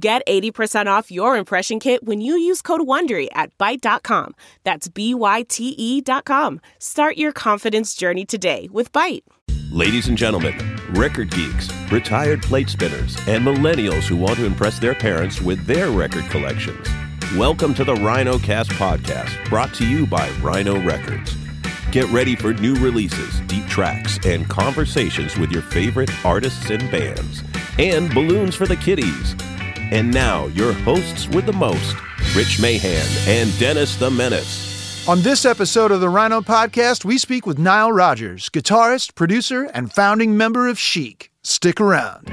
Get 80% off your impression kit when you use code WONDERY at Byte.com. That's Byte.com. Start your confidence journey today with Byte. Ladies and gentlemen, record geeks, retired plate spinners, and millennials who want to impress their parents with their record collections. Welcome to the Rhino Cast podcast, brought to you by Rhino Records. Get ready for new releases, deep tracks, and conversations with your favorite artists and bands, and balloons for the kiddies. And now, your hosts with the most, Rich Mahan and Dennis the Menace. On this episode of the Rhino Podcast, we speak with Nile Rodgers, guitarist, producer, and founding member of Chic. Stick around.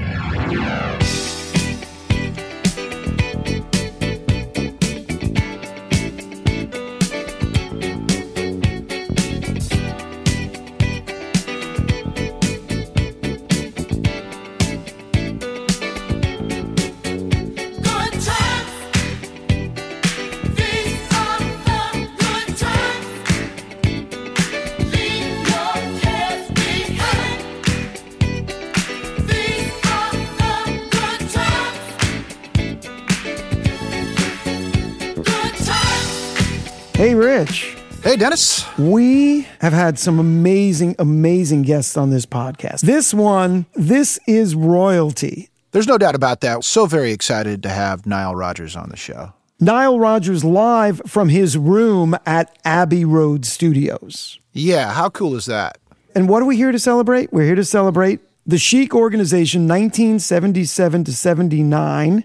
Hey, Rich. Hey, Dennis. We have had some amazing, amazing guests on this podcast. This is royalty. There's no doubt about that. So very excited to have Nile Rodgers on the show. Nile Rodgers live from his room at Abbey Road Studios. Yeah, how cool is that? And what are we here to celebrate? We're here to celebrate the Chic Organization 1977 to 79,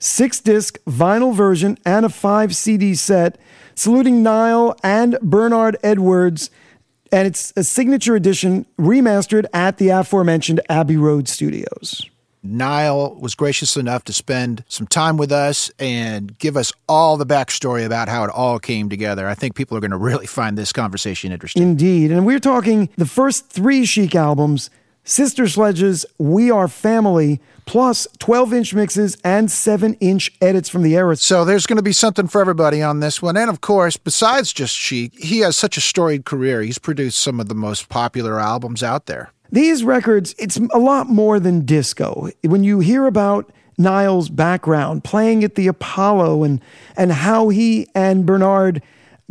6-disc vinyl version and a 5-CD set, saluting Nile and Bernard Edwards, and it's a signature edition remastered at the aforementioned Abbey Road Studios. Nile was gracious enough to spend some time with us and give us all the backstory about how it all came together. I think people are going to really find this conversation interesting. Indeed, and we're talking the first 3 Chic albums, Sister Sledge's We Are Family, plus 12-inch mixes and 7-inch edits from the era. So there's going to be something for everybody on this one. And of course, besides just Chic, he has such a storied career. He's produced some of the most popular albums out there. These records, it's a lot more than disco. When you hear about Nile's background, playing at the Apollo and how he and Bernard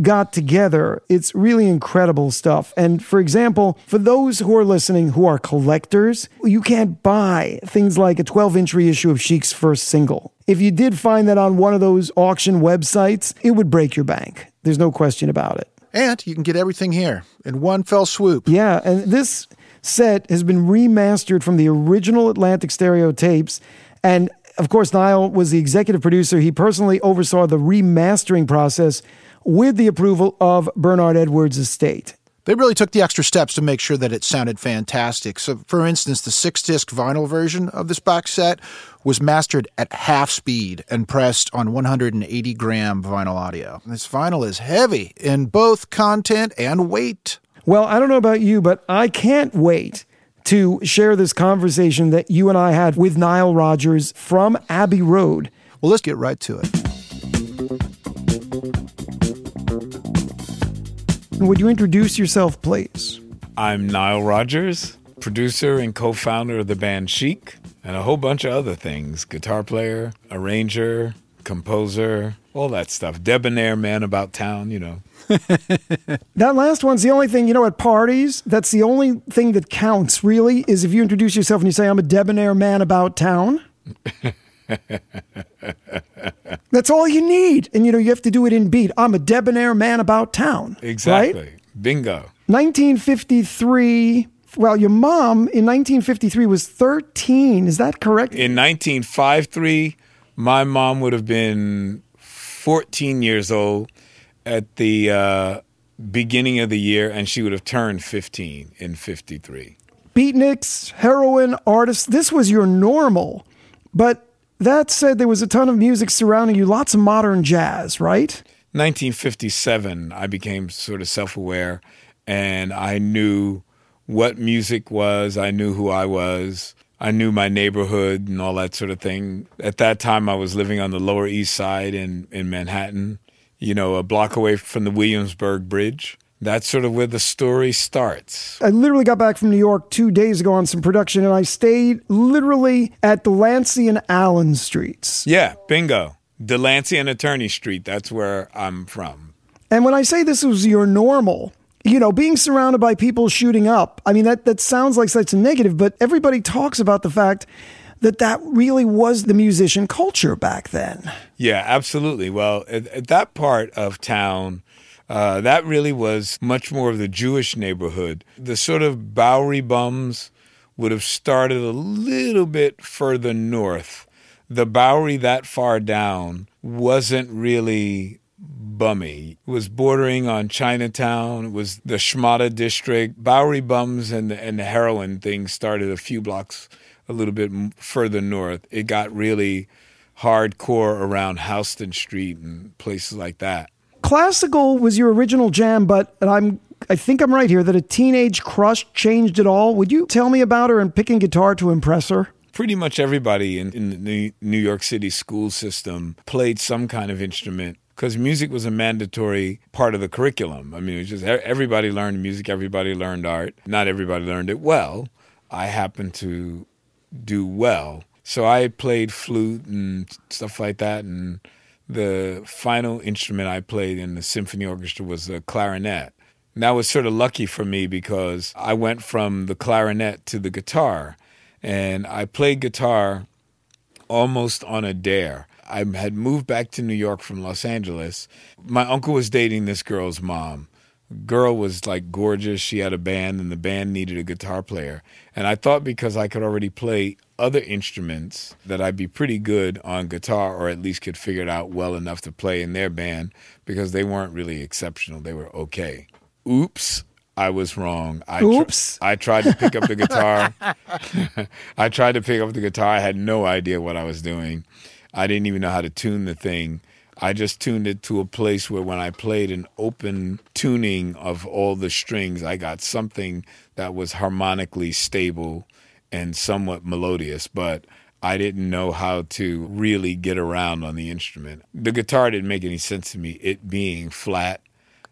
got together, it's really incredible stuff. And for example, for those who are listening who are collectors, you can't buy things like a 12-inch reissue of Chic's first single. If you did find that on one of those auction websites, it would break your bank. There's no question about it. And you can get everything here in one fell swoop. Yeah, and this set has been remastered from the original Atlantic Stereo tapes. And of course, Nile was the executive producer. He personally oversaw the remastering process with the approval of Bernard Edwards' estate. They really took the extra steps to make sure that it sounded fantastic. So, for instance, the 6-disc vinyl version of this box set was mastered at half speed and pressed on 180-gram vinyl audio. This vinyl is heavy in both content and weight. Well, I don't know about you, but I can't wait to share this conversation that you and I had with Nile Rodgers from Abbey Road. Well, let's get right to it. Would you introduce yourself, please? I'm Nile Rodgers, producer and co-founder of the band Chic, and a whole bunch of other things. Guitar player, arranger, composer, all that stuff. Debonair man about town, you know. That last one's the only thing, you know, at parties, that's the only thing that counts, really, is if you introduce yourself and you say, I'm a debonair man about town. That's all you need. And, you know, you have to do it in beat. I'm a debonair man about town. Exactly. Right? Bingo. 1953. Well, your mom in 1953 was 13. Is that correct? In 1953, my mom would have been 14 years old at the beginning of the year, and she would have turned 15 in 53. Beatniks, heroin, artists. This was your normal. But That said, there was a ton of music surrounding you, lots of modern jazz, right? 1957, I became sort of self-aware, and I knew what music was. I knew who I was. I knew my neighborhood and all that sort of thing. At that time, I was living on the Lower East Side in Manhattan, you know, a block away from the Williamsburg Bridge. That's sort of where the story starts. I literally got back from New York 2 days ago on some production, and I stayed literally at Delancey and Allen Streets. Yeah, bingo. Delancey and Attorney Street. That's where I'm from. And when I say this was your normal, you know, being surrounded by people shooting up, I mean, that sounds like such a negative, but everybody talks about the fact that that really was the musician culture back then. Yeah, absolutely. Well, at that part of town, that really was much more of the Jewish neighborhood. The sort of Bowery bums would have started a little bit further north. The Bowery that far down wasn't really bummy. It was bordering on Chinatown. It was the Shmata district. Bowery bums and the heroin thing started a few blocks a little bit further north. It got really hardcore around Houston Street and places like that. Classical was your original jam, but I think I'm right here that a teenage crush changed it all. Would you tell me about her and picking guitar to impress her? Pretty much everybody in the New York City school system played some kind of instrument because music was a mandatory part of the curriculum. I mean, it was just everybody learned music, everybody learned art. Not everybody learned it well. I happened to do well. So I played flute and stuff like that, and the final instrument I played in the symphony orchestra was the clarinet. And that was sort of lucky for me because I went from the clarinet to the guitar. And I played guitar almost on a dare. I had moved back to New York from Los Angeles. My uncle was dating this girl's mom. Girl was like gorgeous. She had a band and the band needed a guitar player. And I thought because I could already play other instruments that I'd be pretty good on guitar, or at least could figure it out well enough to play in their band, because they weren't really exceptional. They were okay. Oops, I was wrong. I tried to pick up the guitar. I had no idea what I was doing. I didn't even know how to tune the thing. I just tuned it to a place where when I played an open tuning of all the strings, I got something that was harmonically stable and somewhat melodious, but I didn't know how to really get around on the instrument. The guitar didn't make any sense to me, it being flat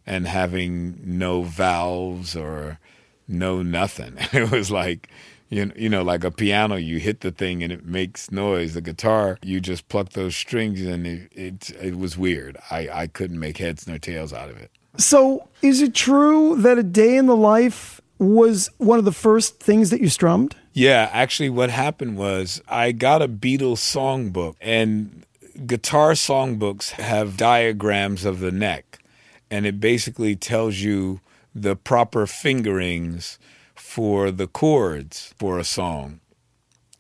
and having no valves or no nothing. It was like, you know, like a piano, you hit the thing and it makes noise. The guitar, you just pluck those strings and it was weird. I couldn't make heads nor tails out of it. So is it true that A Day in the Life was one of the first things that you strummed? Yeah, actually what happened was I got a Beatles songbook, and guitar songbooks have diagrams of the neck. And it basically tells you the proper fingerings for the chords for a song.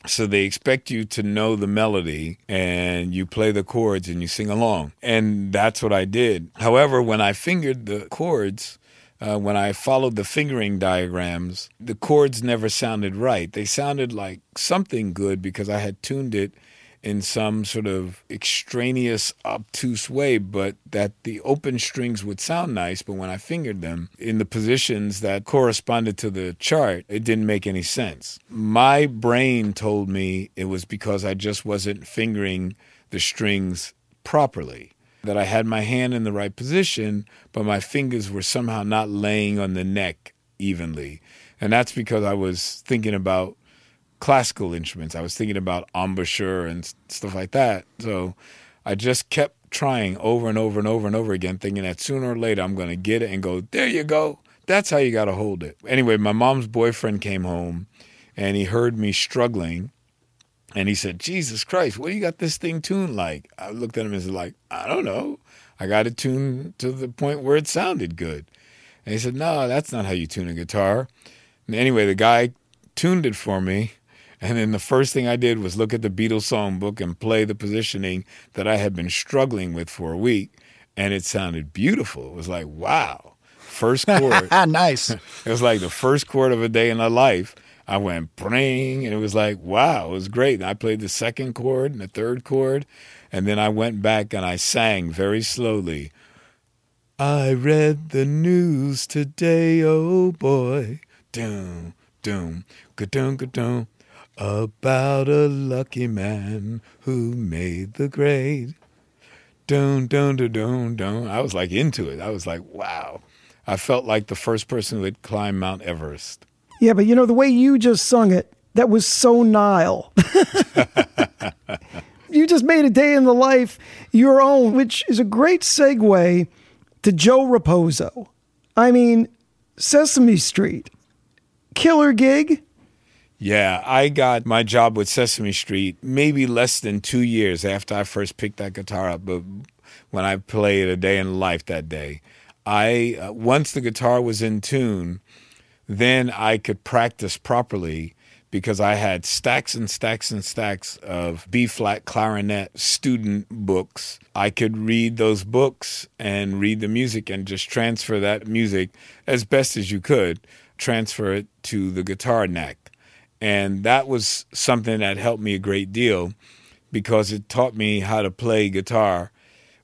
So they expect you to know the melody, and you play the chords and you sing along. And that's what I did. However, when I fingered the chords, when I followed the fingering diagrams, the chords never sounded right. They sounded like something good because I had tuned it in some sort of extraneous, obtuse way, but that the open strings would sound nice, but when I fingered them in the positions that corresponded to the chart, it didn't make any sense. My brain told me it was because I just wasn't fingering the strings properly, that I had my hand in the right position, but my fingers were somehow not laying on the neck evenly. And that's because I was thinking about classical instruments. I was thinking about embouchure and stuff like that. So I just kept trying over and over and over and over again, thinking that sooner or later I'm going to get it and go, there you go. That's how you got to hold it. Anyway, my mom's boyfriend came home and he heard me struggling and he said, Jesus Christ, what do you got this thing tuned like? I looked at him and said, like, I don't know. I got it tuned to the point where it sounded good. And he said, no, that's not how you tune a guitar. And anyway, the guy tuned it for me. And then the first thing I did was look at the Beatles songbook and play the positioning that I had been struggling with for a week, and it sounded beautiful. It was like, wow, first chord. Nice. It was like the first chord of A Day in the Life. I went bring, and it was like, wow, it was great. And I played the second chord and the third chord, and then I went back and I sang very slowly. I read the news today, oh boy, doom, doom, ka-doom, ka-doom, about a lucky man who made the grade. Doom, doom, doom, doom, doom. I was like into it. I was like, wow. I felt like the first person who had climbed Mount Everest. Yeah, but you know, the way you just sung it, that was so Nile. You just made a day in the life your own, which is a great segue to Joe Raposo. I mean, Sesame Street. Killer gig. Yeah, I got my job with Sesame Street maybe less than 2 years after I first picked that guitar up, but when I played A Day in Life that day. Once the guitar was in tune, then I could practice properly because I had stacks and stacks and stacks of B-flat clarinet student books. I could read those books and read the music and just transfer that music as best as you could, transfer it to the guitar knack. And that was something that helped me a great deal because it taught me how to play guitar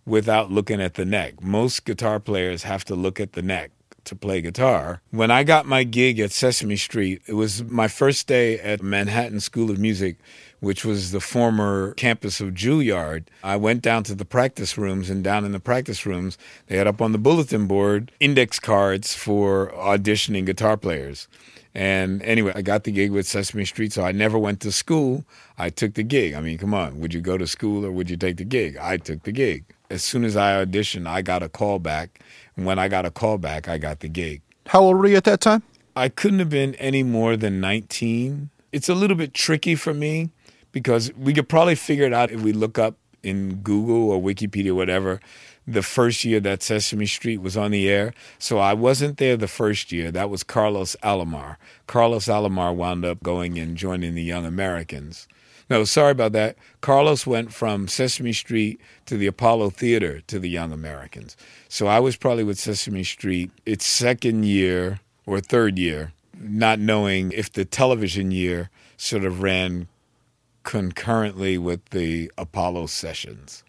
without looking at the neck. Most guitar players have to look at the neck to play guitar. When I got my gig at Sesame Street, it was my first day at Manhattan School of Music, which was the former campus of Juilliard. I went down to the practice rooms, and down in the practice rooms, they had up on the bulletin board index cards for auditioning guitar players. And anyway, I got the gig with Sesame Street, so I never went to school. I took the gig. I mean, come on, would you go to school or would you take the gig? I took the gig. As soon as I auditioned, I got a call back. And when I got a call back, I got the gig. How old were you at that time? I couldn't have been any more than 19. It's a little bit tricky for me because we could probably figure it out if we look up in Google or Wikipedia or whatever the first year that Sesame Street was on the air. So I wasn't there the first year. That was Carlos Alomar. Carlos Alomar wound up going and joining the Young Americans. No, sorry about that. Carlos went from Sesame Street to the Apollo Theater to the Young Americans. So I was probably with Sesame Street its second year or third year, not knowing if the television year sort of ran concurrently with the Apollo sessions.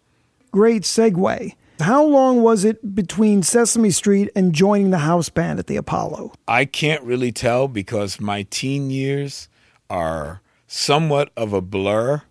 Great segue. How long was it between Sesame Street and joining the house band at the Apollo? I can't really tell because my teen years are somewhat of a blur,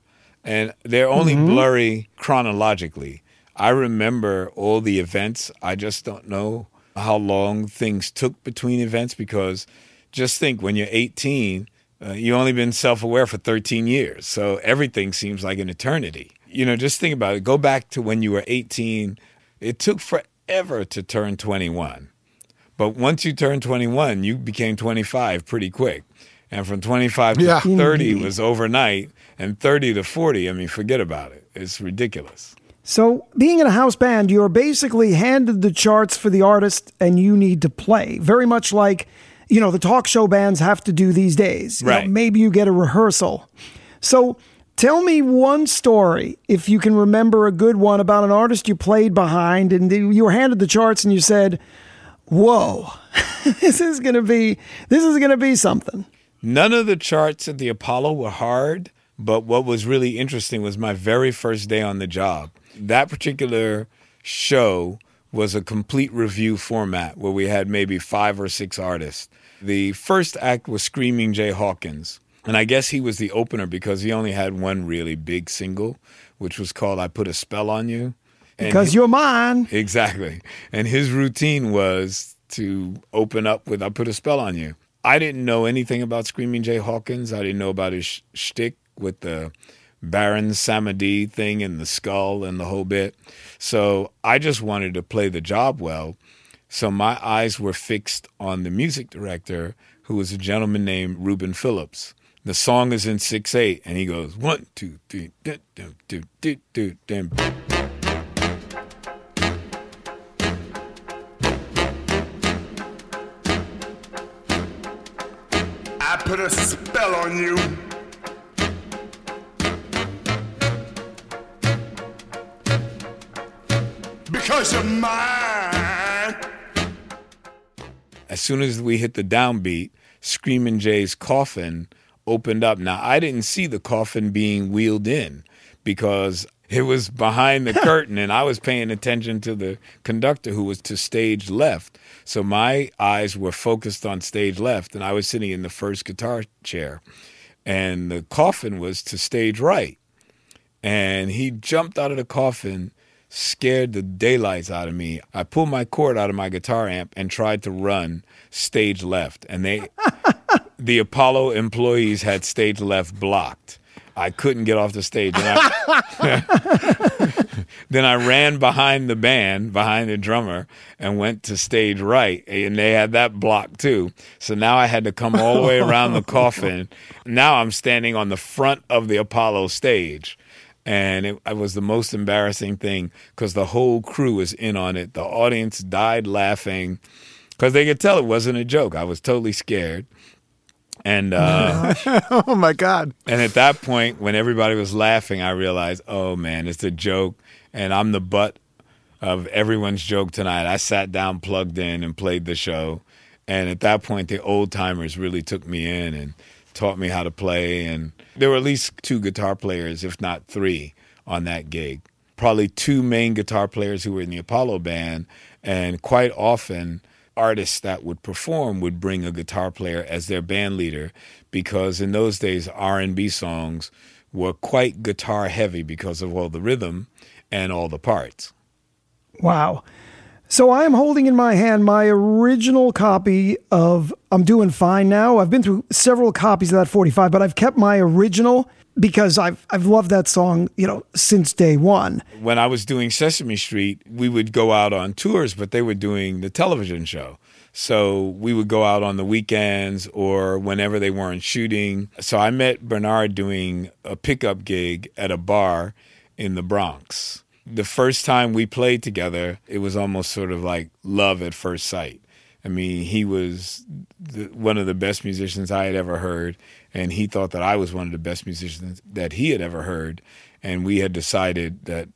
and they're only blurry chronologically. I remember all the events. I just don't know how long things took between events because just think when you're 18, you've only been self-aware for 13 years. So everything seems like an eternity. You know, just think about it. Go back to when you were 18. It took forever to turn 21. But once you turned 21, you became 25 pretty quick. And from 25 to 30 was overnight, and 30 to 40, I mean, forget about it. It's ridiculous. So being in a house band, you're basically handed the charts for the artist, and you need to play. Very much like, you know, the talk show bands have to do these days. Right. You know, maybe you get a rehearsal. So tell me one story, if you can remember a good one, about an artist you played behind, and you were handed the charts, and you said, whoa, this is going to be something. None of the charts at the Apollo were hard, but what was really interesting was my very first day on the job. That particular show was a complete review format where we had maybe 5 or 6 artists. The first act was Screaming Jay Hawkins, and I guess he was the opener because he only had one really big single, which was called I Put a Spell on You. Because you're mine. Exactly. And his routine was to open up with I Put a Spell on You. I didn't know anything about Screaming Jay Hawkins. I didn't know about his shtick with the Baron Samedi thing and the skull and the whole bit. So I just wanted to play the job well. So my eyes were fixed on the music director, who was a gentleman named Reuben Phillips. The song is in 6/8, and he goes, 1, 2, 3, do. Put a spell on you. Because you're mine. As soon as we hit the downbeat, Screamin' Jay's coffin opened up. Now, I didn't see the coffin being wheeled in because it was behind the curtain, and I was paying attention to the conductor who was to stage left. So my eyes were focused on stage left, and I was sitting in the first guitar chair, and the coffin was to stage right. And he jumped out of the coffin, scared the daylights out of me. I pulled my cord out of my guitar amp and tried to run stage left. And the Apollo employees had stage left blocked. I couldn't get off the stage. Then I ran behind the band, behind the drummer, and went to stage right. And they had that block too. So now I had to come all the way around the coffin. Now I'm standing on the front of the Apollo stage. And it was the most embarrassing thing because the whole crew was in on it. The audience died laughing because they could tell it wasn't a joke. I was totally scared. And oh my God. And at that point, when everybody was laughing, I realized, oh man, it's a joke. And I'm the butt of everyone's joke tonight. I sat down, plugged in, and played the show. And at that point, the old timers really took me in and taught me how to play, and there were at least two guitar players, if not three, on that gig. Probably two main guitar players who were in the Apollo band, and quite often artists that would perform would bring a guitar player as their band leader, because in those days R&B songs were quite guitar heavy because of all the rhythm and all the parts. Wow. So I am holding in my hand my original copy of I'm Doing Fine Now. I've been through several copies of that 45, but I've kept my original because I've loved that song, since day one. When I was doing Sesame Street, we would go out on tours, but they were doing the television show. So we would go out on the weekends or whenever they weren't shooting. So I met Bernard doing a pickup gig at a bar in the Bronx. The first time we played together, it was almost sort of like love at first sight. I mean, he was one of the best musicians I had ever heard, and he thought that I was one of the best musicians that he had ever heard, and we had decided that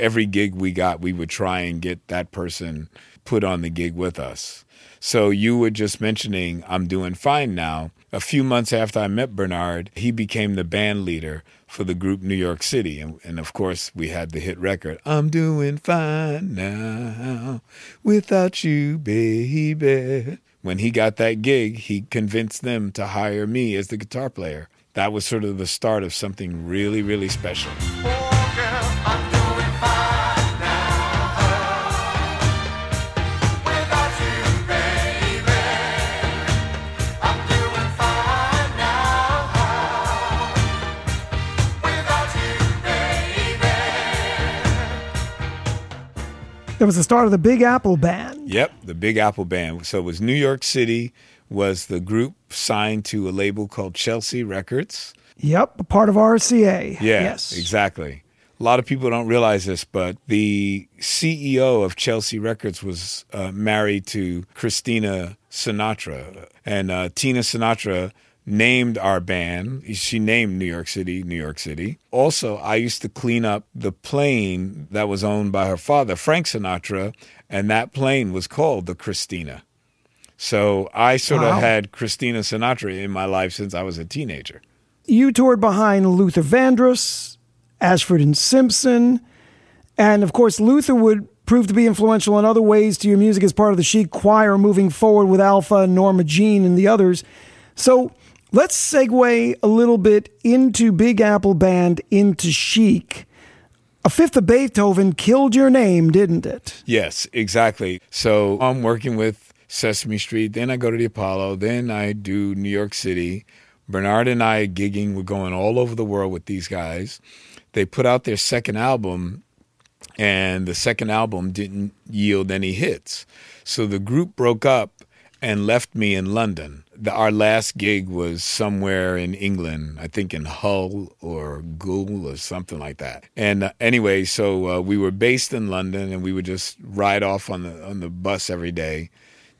every gig we got, we would try and get that person put on the gig with us. So you were just mentioning I'm Doing Fine Now. A few months after I met Bernard, he became the band leader for the group New York City. And of course, we had the hit record, I'm Doing Fine Now Without You, Baby. When he got that gig, he convinced them to hire me as the guitar player. That was sort of the start of something really, really special. Oh, girl, I'm doing fine. That was the start of the Big Apple Band. Yep, the Big Apple Band. So it was New York City was the group signed to a label called Chelsea Records. Yep, a part of RCA. Yeah, yes, exactly. A lot of people don't realize this, but the CEO of Chelsea Records was married to Christina Sinatra. And Tina Sinatra named our band. She named New York City, New York City. Also, I used to clean up the plane that was owned by her father, Frank Sinatra, and that plane was called the Christina. So I sort of had Christina Sinatra in my life since I was a teenager. You toured behind Luther Vandross, Ashford and Simpson, and of course Luther would proved to be influential in other ways to your music as part of the Chic Choir moving forward with Alpha and Norma Jean and the others. So let's segue a little bit into Big Apple Band, into Chic. A Fifth of Beethoven killed your name, didn't it? Yes, exactly. So I'm working with Sesame Street, then I go to the Apollo, then I do New York City. Bernard and I gigging, we're going all over the world with these guys. They put out their second album, and the second album didn't yield any hits. So the group broke up and left me in London. Our last gig was somewhere in England, I think in Hull or Goole or something like that. And anyway, so we were based in London, and we would just ride off on the bus every day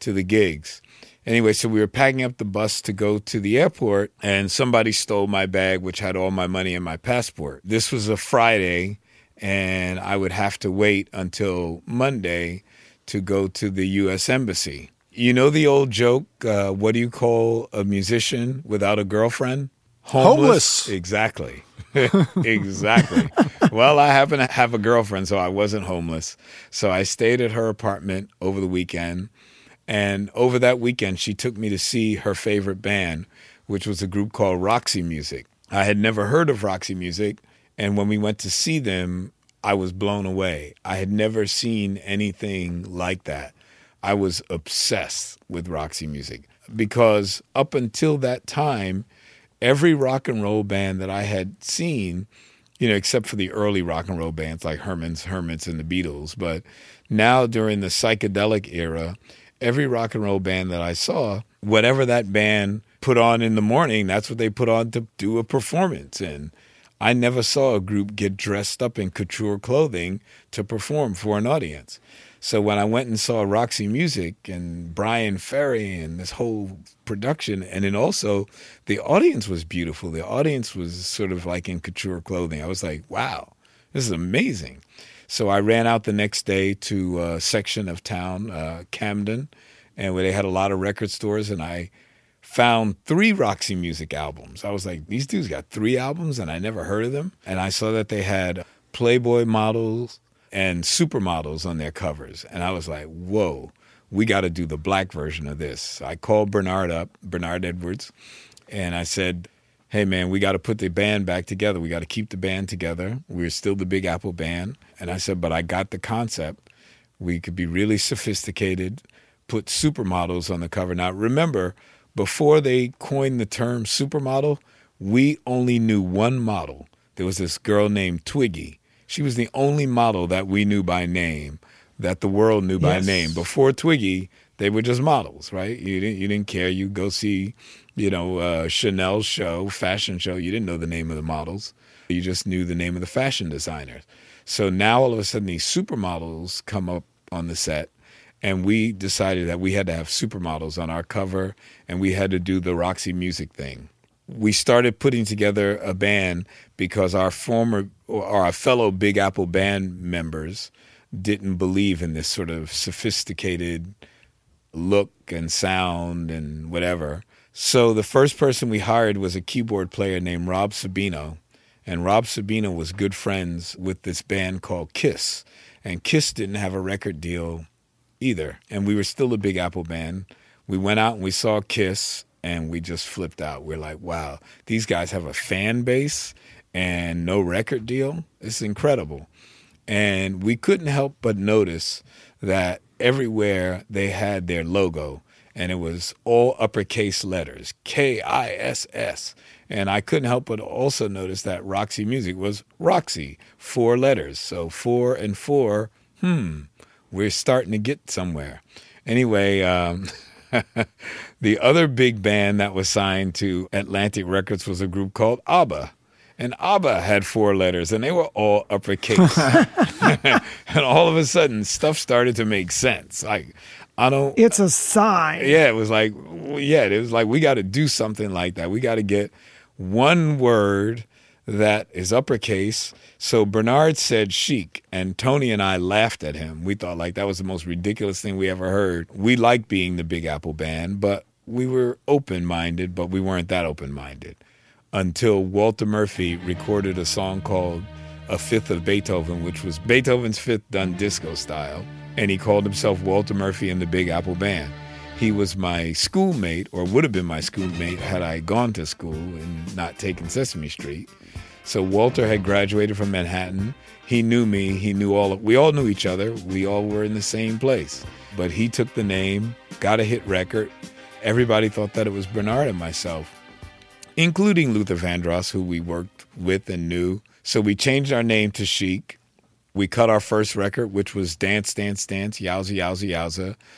to the gigs. Anyway, so we were packing up the bus to go to the airport, and somebody stole my bag, which had all my money and my passport. This was a Friday, and I would have to wait until Monday to go to the U.S. Embassy. You know the old joke, what do you call a musician without a girlfriend? Homeless. Exactly. Exactly. Well, I happen to have a girlfriend, so I wasn't homeless. So I stayed at her apartment over the weekend. And over that weekend, she took me to see her favorite band, which was a group called Roxy Music. I had never heard of Roxy Music. And when we went to see them, I was blown away. I had never seen anything like that. I was obsessed with Roxy Music because up until that time, every rock and roll band that I had seen, you know, except for the early rock and roll bands like Herman's and the Beatles, but now during the psychedelic era, every rock and roll band that I saw, whatever that band put on in the morning, that's what they put on to do a performance. And I never saw a group get dressed up in couture clothing to perform for an audience. So when I went and saw Roxy Music and Brian Ferry and this whole production, and then also the audience was beautiful. The audience was sort of like in couture clothing. I was like, wow, this is amazing. So I ran out the next day to a section of town, Camden, and where they had a lot of record stores, and I found 3 Roxy Music albums. I was like, these dudes got 3 albums, and I never heard of them. And I saw that they had Playboy models and supermodels on their covers. And I was like, whoa, we got to do the black version of this. So I called Bernard up, Bernard Edwards, and I said, hey, man, we got to put the band back together. We got to keep the band together. We're still the Big Apple Band. And I said, but I got the concept. We could be really sophisticated, put supermodels on the cover. Now, remember, before they coined the term supermodel, we only knew one model. There was this girl named Twiggy. She was the only model that we knew by name, that the world knew by name. Before Twiggy, they were just models, right? You didn't care. You go see, you know, Chanel's show, fashion show. You didn't know the name of the models. You just knew the name of the fashion designers. So now all of a sudden these supermodels come up on the set, and we decided that we had to have supermodels on our cover, and we had to do the Roxy Music thing. We started putting together a band because our fellow Big Apple band members didn't believe in this sort of sophisticated look and sound and whatever. So the first person we hired was a keyboard player named Rob Sabino. And Rob Sabino was good friends with this band called Kiss. And Kiss didn't have a record deal either. And we were still a Big Apple band. We went out and we saw Kiss. And we just flipped out. We're like, wow, these guys have a fan base and no record deal. It's incredible. And we couldn't help but notice that everywhere they had their logo, and it was all uppercase letters, Kiss. And I couldn't help but also notice that Roxy Music was Roxy, 4 letters. So 4 and 4, we're starting to get somewhere. Anyway, the other big band that was signed to Atlantic Records was a group called ABBA. And ABBA had 4 letters, and they were all uppercase. And all of a sudden, stuff started to make sense. Like, it's a sign. Yeah, it was like we got to do something like that. We got to get one word that is uppercase. So Bernard said chic, and Tony and I laughed at him. We thought like that was the most ridiculous thing we ever heard. We liked being the Big Apple band, but we were open-minded, but we weren't that open-minded until Walter Murphy recorded a song called A Fifth of Beethoven, which was Beethoven's Fifth done disco style, and he called himself Walter Murphy and the Big Apple Band. He was my schoolmate, or would have been my schoolmate had I gone to school and not taken Sesame Street. So Walter had graduated from Manhattan. He knew me. We all knew each other. We all were in the same place. But he took the name, got a hit record. Everybody thought that it was Bernard and myself, including Luther Vandross, who we worked with and knew. So we changed our name to Chic. We cut our first record, which was Dance, Dance, Dance, Yowza, Yowza,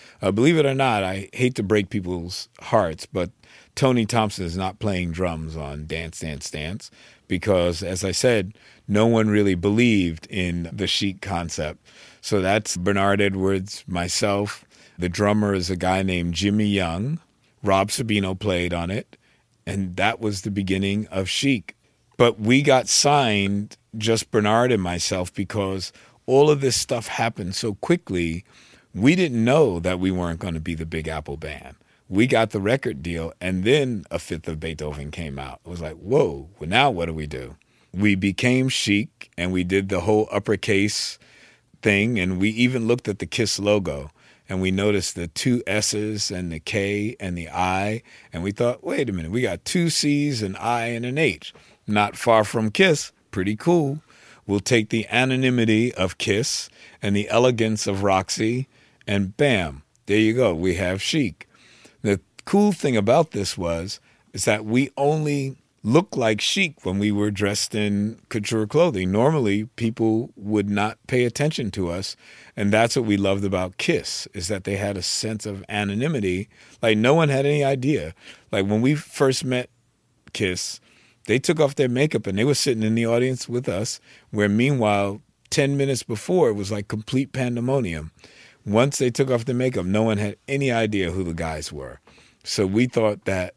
Yowza. Believe it or not, I hate to break people's hearts, but Tony Thompson is not playing drums on Dance, Dance, Dance. Because, as I said, no one really believed in the chic concept. So that's Bernard Edwards, myself. The drummer is a guy named Jimmy Young. Rob Sabino played on it. And that was the beginning of Chic. But we got signed, just Bernard and myself, because all of this stuff happened so quickly. we didn't know that we weren't going to be the Big Apple band. We got the record deal, and then A Fifth of Beethoven came out. It was like, whoa, well, now what do we do? We became Chic, and we did the whole uppercase thing, and we even looked at the Kiss logo, and we noticed the two S's and the K and the I, and we thought, wait a minute, we got two C's, an I, and an H. Not far from Kiss, pretty cool. We'll take the anonymity of Kiss and the elegance of Roxy, and bam, there you go, we have Chic. The cool thing about this is that we only looked like Chic when we were dressed in couture clothing. Normally, people would not pay attention to us, and that's what we loved about Kiss, is that they had a sense of anonymity. Like, no one had any idea. Like, when we first met Kiss, they took off their makeup, and they were sitting in the audience with us, where meanwhile, 10 minutes before, it was like complete pandemonium. Once they took off the makeup, no one had any idea who the guys were. So we thought that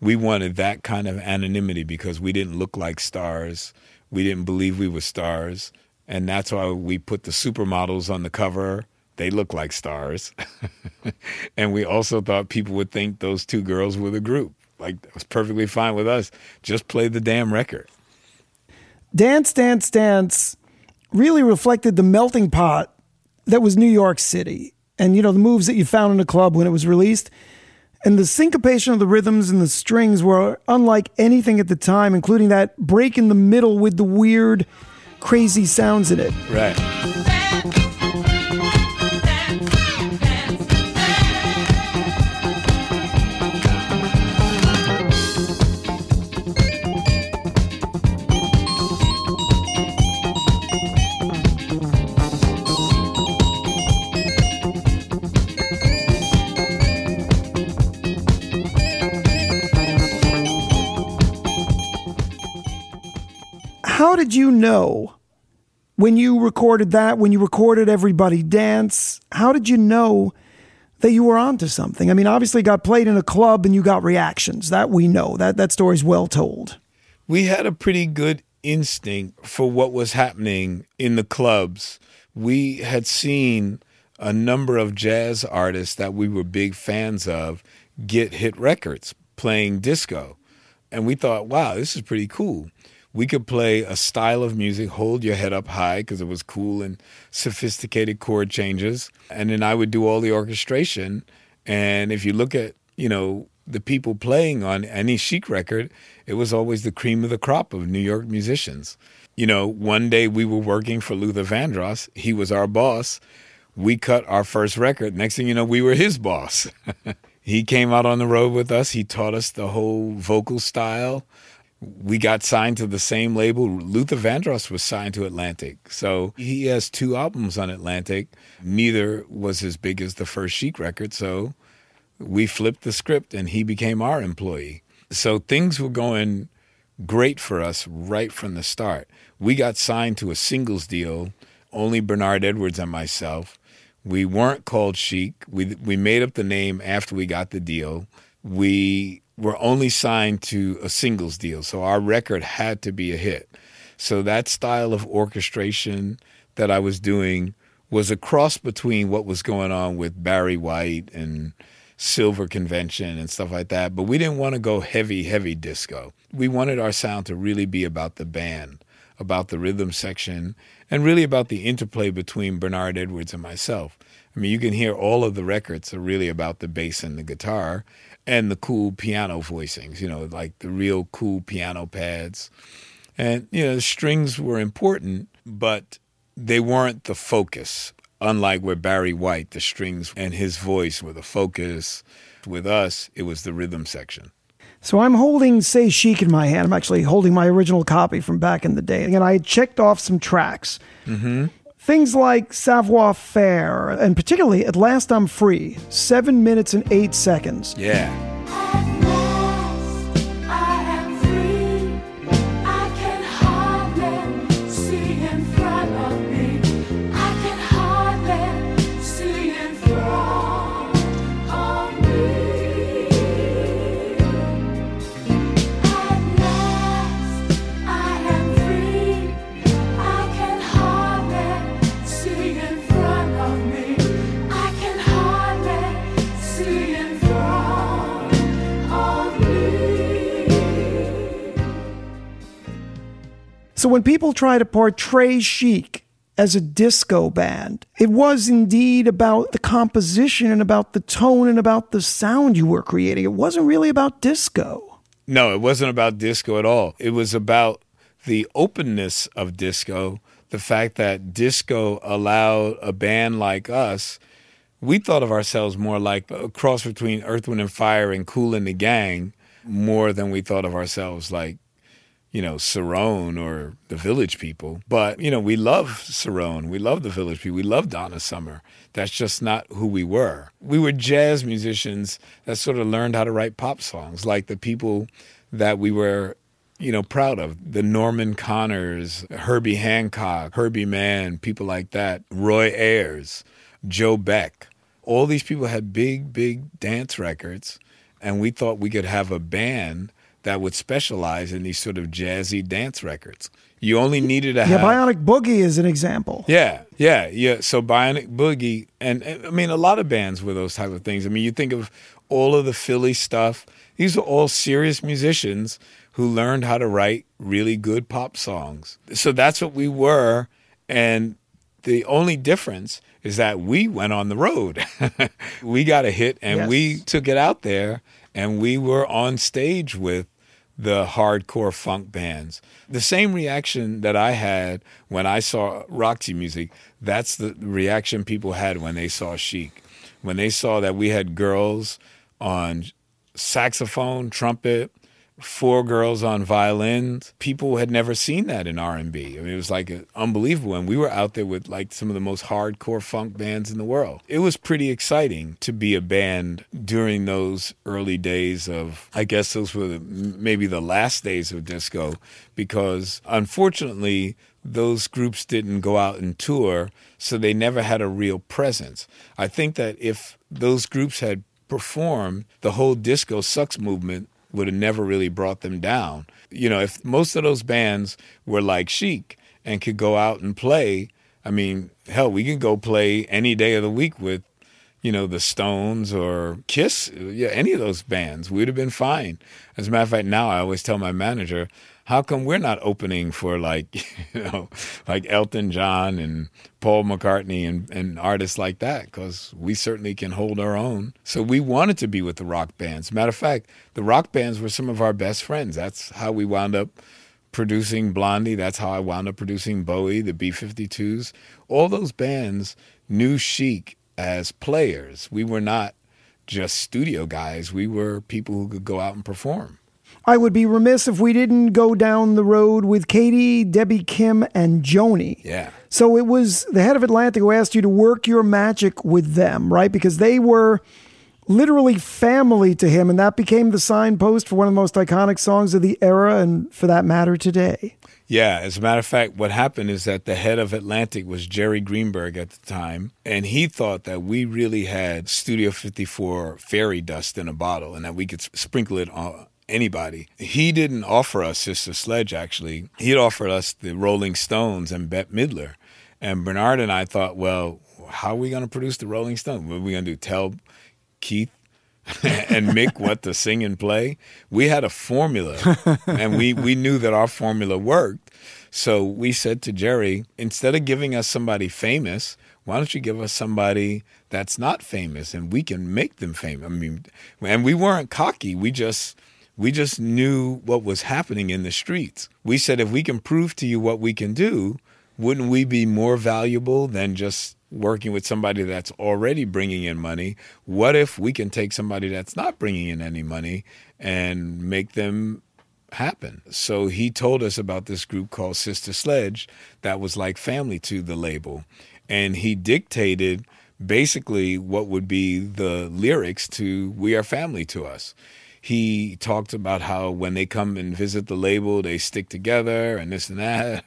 we wanted that kind of anonymity because we didn't look like stars. We didn't believe we were stars. And that's why we put the supermodels on the cover. They look like stars. And we also thought people would think those two girls were the group. Like, that was perfectly fine with us. Just play the damn record. Dance, Dance, Dance really reflected the melting pot that was New York City. And, you know, the moves that you found in a club when it was released. And the syncopation of the rhythms and the strings were unlike anything at the time, including that break in the middle with the weird, crazy sounds in it. Right. How did you know when you recorded that, when you recorded Everybody Dance, how did you know that you were onto something? I mean, obviously it got played in a club and you got reactions. That we know. That story's well told. We had a pretty good instinct for what was happening in the clubs. We had seen a number of jazz artists that we were big fans of get hit records playing disco. And we thought, wow, this is pretty cool. We could play a style of music, hold your head up high, because it was cool and sophisticated chord changes. And then I would do all the orchestration. And if you look at, you know, the people playing on any Chic record, it was always the cream of the crop of New York musicians. You know, one day we were working for Luther Vandross. He was our boss. We cut our first record. Next thing you know, we were his boss. He came out on the road with us. He taught us the whole vocal style. We got signed to the same label. Luther Vandross was signed to Atlantic. So he has two albums on Atlantic. Neither was as big as the first Chic record. So we flipped the script and he became our employee. So things were going great for us right from the start. We got signed to a singles deal, only Bernard Edwards and myself. We weren't called Chic. We made up the name after we got the deal. We were only signed to a singles deal, so our record had to be a hit. So that style of orchestration that I was doing was a cross between what was going on with Barry White and Silver Convention and stuff like that, but we didn't want to go heavy, heavy disco. We wanted our sound to really be about the band, about the rhythm section, and really about the interplay between Bernard Edwards and myself. I mean, you can hear all of the records are really about the bass and the guitar and the cool piano voicings, you know, like the real cool piano pads. And, you know, the strings were important, but they weren't the focus, unlike with Barry White, the strings and his voice were the focus. With us, it was the rhythm section. So I'm holding Say Chic in my hand. I'm actually holding my original copy from back in the day. And I had checked off some tracks. Mm-hmm. Things like Savoir Faire, and particularly At Last I'm Free, 7 minutes and 8 seconds. Yeah. At last I am free. I can hardly see in front of me. I can hardly see in front of me. At last I am free. I can hardly see in front of me. So when people try to portray Chic as a disco band, it was indeed about the composition and about the tone and about the sound you were creating. It wasn't really about disco. No, it wasn't about disco at all. It was about the openness of disco, the fact that disco allowed a band like us. We thought of ourselves more like a cross between Earth, Wind & Fire and Kool and the Gang more than we thought of ourselves like, you know, Cerrone or the Village People. But, you know, we love Cerrone. We love the Village People. We love Donna Summer. That's just not who we were. We were jazz musicians that sort of learned how to write pop songs, like the people that we were, you know, proud of. The Norman Connors, Herbie Hancock, Herbie Mann, people like that, Roy Ayers, Joe Beck. All these people had big, big dance records, and we thought we could have a band that would specialize in these sort of jazzy dance records. You only needed to have... Yeah, Bionic Boogie is an example. Yeah. So Bionic Boogie, and I mean, a lot of bands were those type of things. I mean, you think of all of the Philly stuff. These are all serious musicians who learned how to write really good pop songs. So that's what we were, and the only difference is that we went on the road. We got a hit, and we took it out there, and we were on stage with the hardcore funk bands. The same reaction that I had when I saw Roxy Music, that's the reaction people had when they saw Chic. When they saw that we had girls on saxophone, trumpet, 4 girls on violins. People had never seen that in R&B. I mean, it was like unbelievable. And we were out there with like some of the most hardcore funk bands in the world. It was pretty exciting to be a band during those early days of, I guess those were maybe the last days of disco, because unfortunately those groups didn't go out and tour, so they never had a real presence. I think that if those groups had performed, the whole disco sucks movement would have never really brought them down. You know, if most of those bands were like Chic and could go out and play, I mean, hell, we can go play any day of the week with, you know, the Stones or Kiss, any of those bands, we'd have been fine. As a matter of fact, now I always tell my manager, how come we're not opening for like Elton John and Paul McCartney and artists like that? Because we certainly can hold our own. So we wanted to be with the rock bands. Matter of fact, the rock bands were some of our best friends. That's how we wound up producing Blondie. That's how I wound up producing Bowie, the B-52s. All those bands knew Chic as players. We were not just studio guys. We were people who could go out and perform. I would be remiss if we didn't go down the road with Katie, Debbie Kim, and Joni. Yeah. So it was the head of Atlantic who asked you to work your magic with them, right? Because they were literally family to him, and that became the signpost for one of the most iconic songs of the era, and for that matter, today. Yeah, as a matter of fact, what happened is that the head of Atlantic was Jerry Greenberg at the time, and he thought that we really had Studio 54 fairy dust in a bottle, and that we could sprinkle it on anybody. He didn't offer us Sister Sledge, actually. He'd offered us the Rolling Stones and Bette Midler. And Bernard and I thought, well, how are we going to produce the Rolling Stones? What are we going to do, tell Keith and Mick what to sing and play? We had a formula, and we knew that our formula worked. So we said to Jerry, instead of giving us somebody famous, why don't you give us somebody that's not famous, and we can make them famous? I mean, and we weren't cocky. We just knew what was happening in the streets. We said, if we can prove to you what we can do, wouldn't we be more valuable than just working with somebody that's already bringing in money? What if we can take somebody that's not bringing in any money and make them happen? So he told us about this group called Sister Sledge that was like family to the label. And he dictated basically what would be the lyrics to We Are Family to us. He talked about how when they come and visit the label, they stick together and this and that.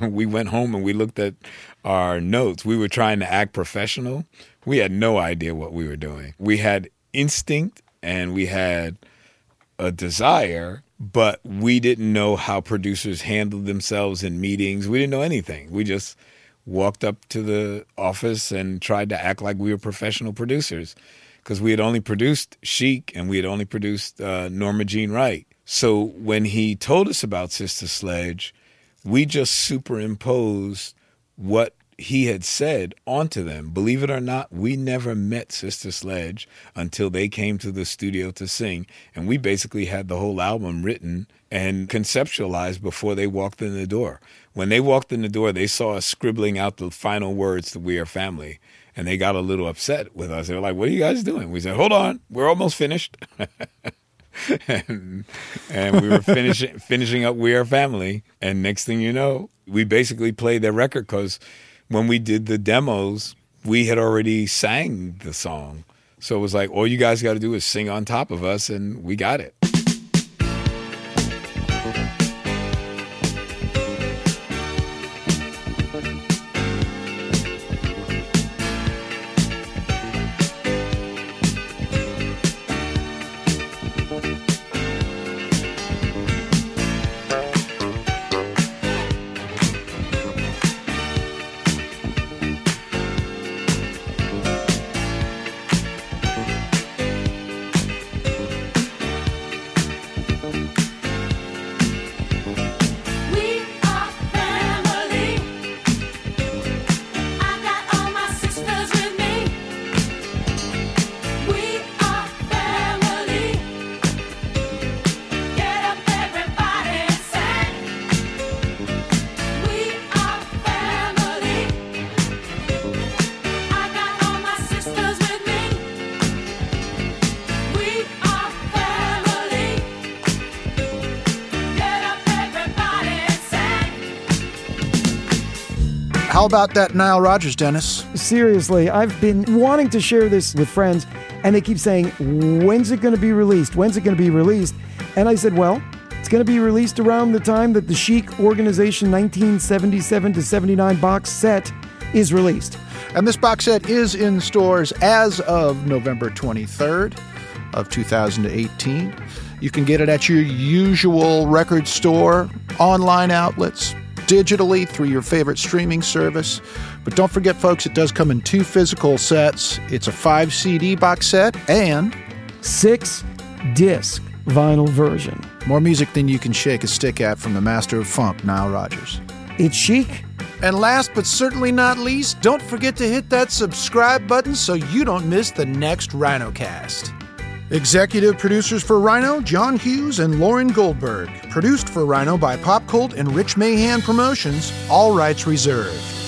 We went home and we looked at our notes. We were trying to act professional. We had no idea what we were doing. We had instinct and we had a desire, but we didn't know how producers handled themselves in meetings. We didn't know anything. We just walked up to the office and tried to act like we were professional producers, because we had only produced Chic and we had only produced Norma Jean Wright. So when he told us about Sister Sledge, we just superimposed what he had said onto them. Believe it or not, we never met Sister Sledge until they came to the studio to sing, and we basically had the whole album written and conceptualized before they walked in the door. When they walked in the door, they saw us scribbling out the final words to We Are Family, and they got a little upset with us. They were like, what are you guys doing? We said, hold on, we're almost finished. and we were finishing up We Are Family, and next thing you know, we basically played their record, because when we did the demos, we had already sang the song. So it was like, all you guys got to do is sing on top of us, and we got it. How about that Nile Rodgers, Dennis? Seriously, I've been wanting to share this with friends, and they keep saying, when's it going to be released? When's it going to be released? And I said, well, it's going to be released around the time that the Chic Organization 1977-79 box set is released. And this box set is in stores as of November 23rd of 2018. You can get it at your usual record store, online outlets, digitally through your favorite streaming service. But don't forget, folks, it does come in 2 physical sets. It's a 5 CD box set and 6 disc vinyl version. More music than you can shake a stick at from the master of funk, Nile Rodgers. It's chic. And last but certainly not least, don't forget to hit that subscribe button so you don't miss the next Rhino Cast. Executive producers for Rhino, John Hughes and Lauren Goldberg. Produced for Rhino by Pop Cult and Rich Mahan Promotions. All rights reserved.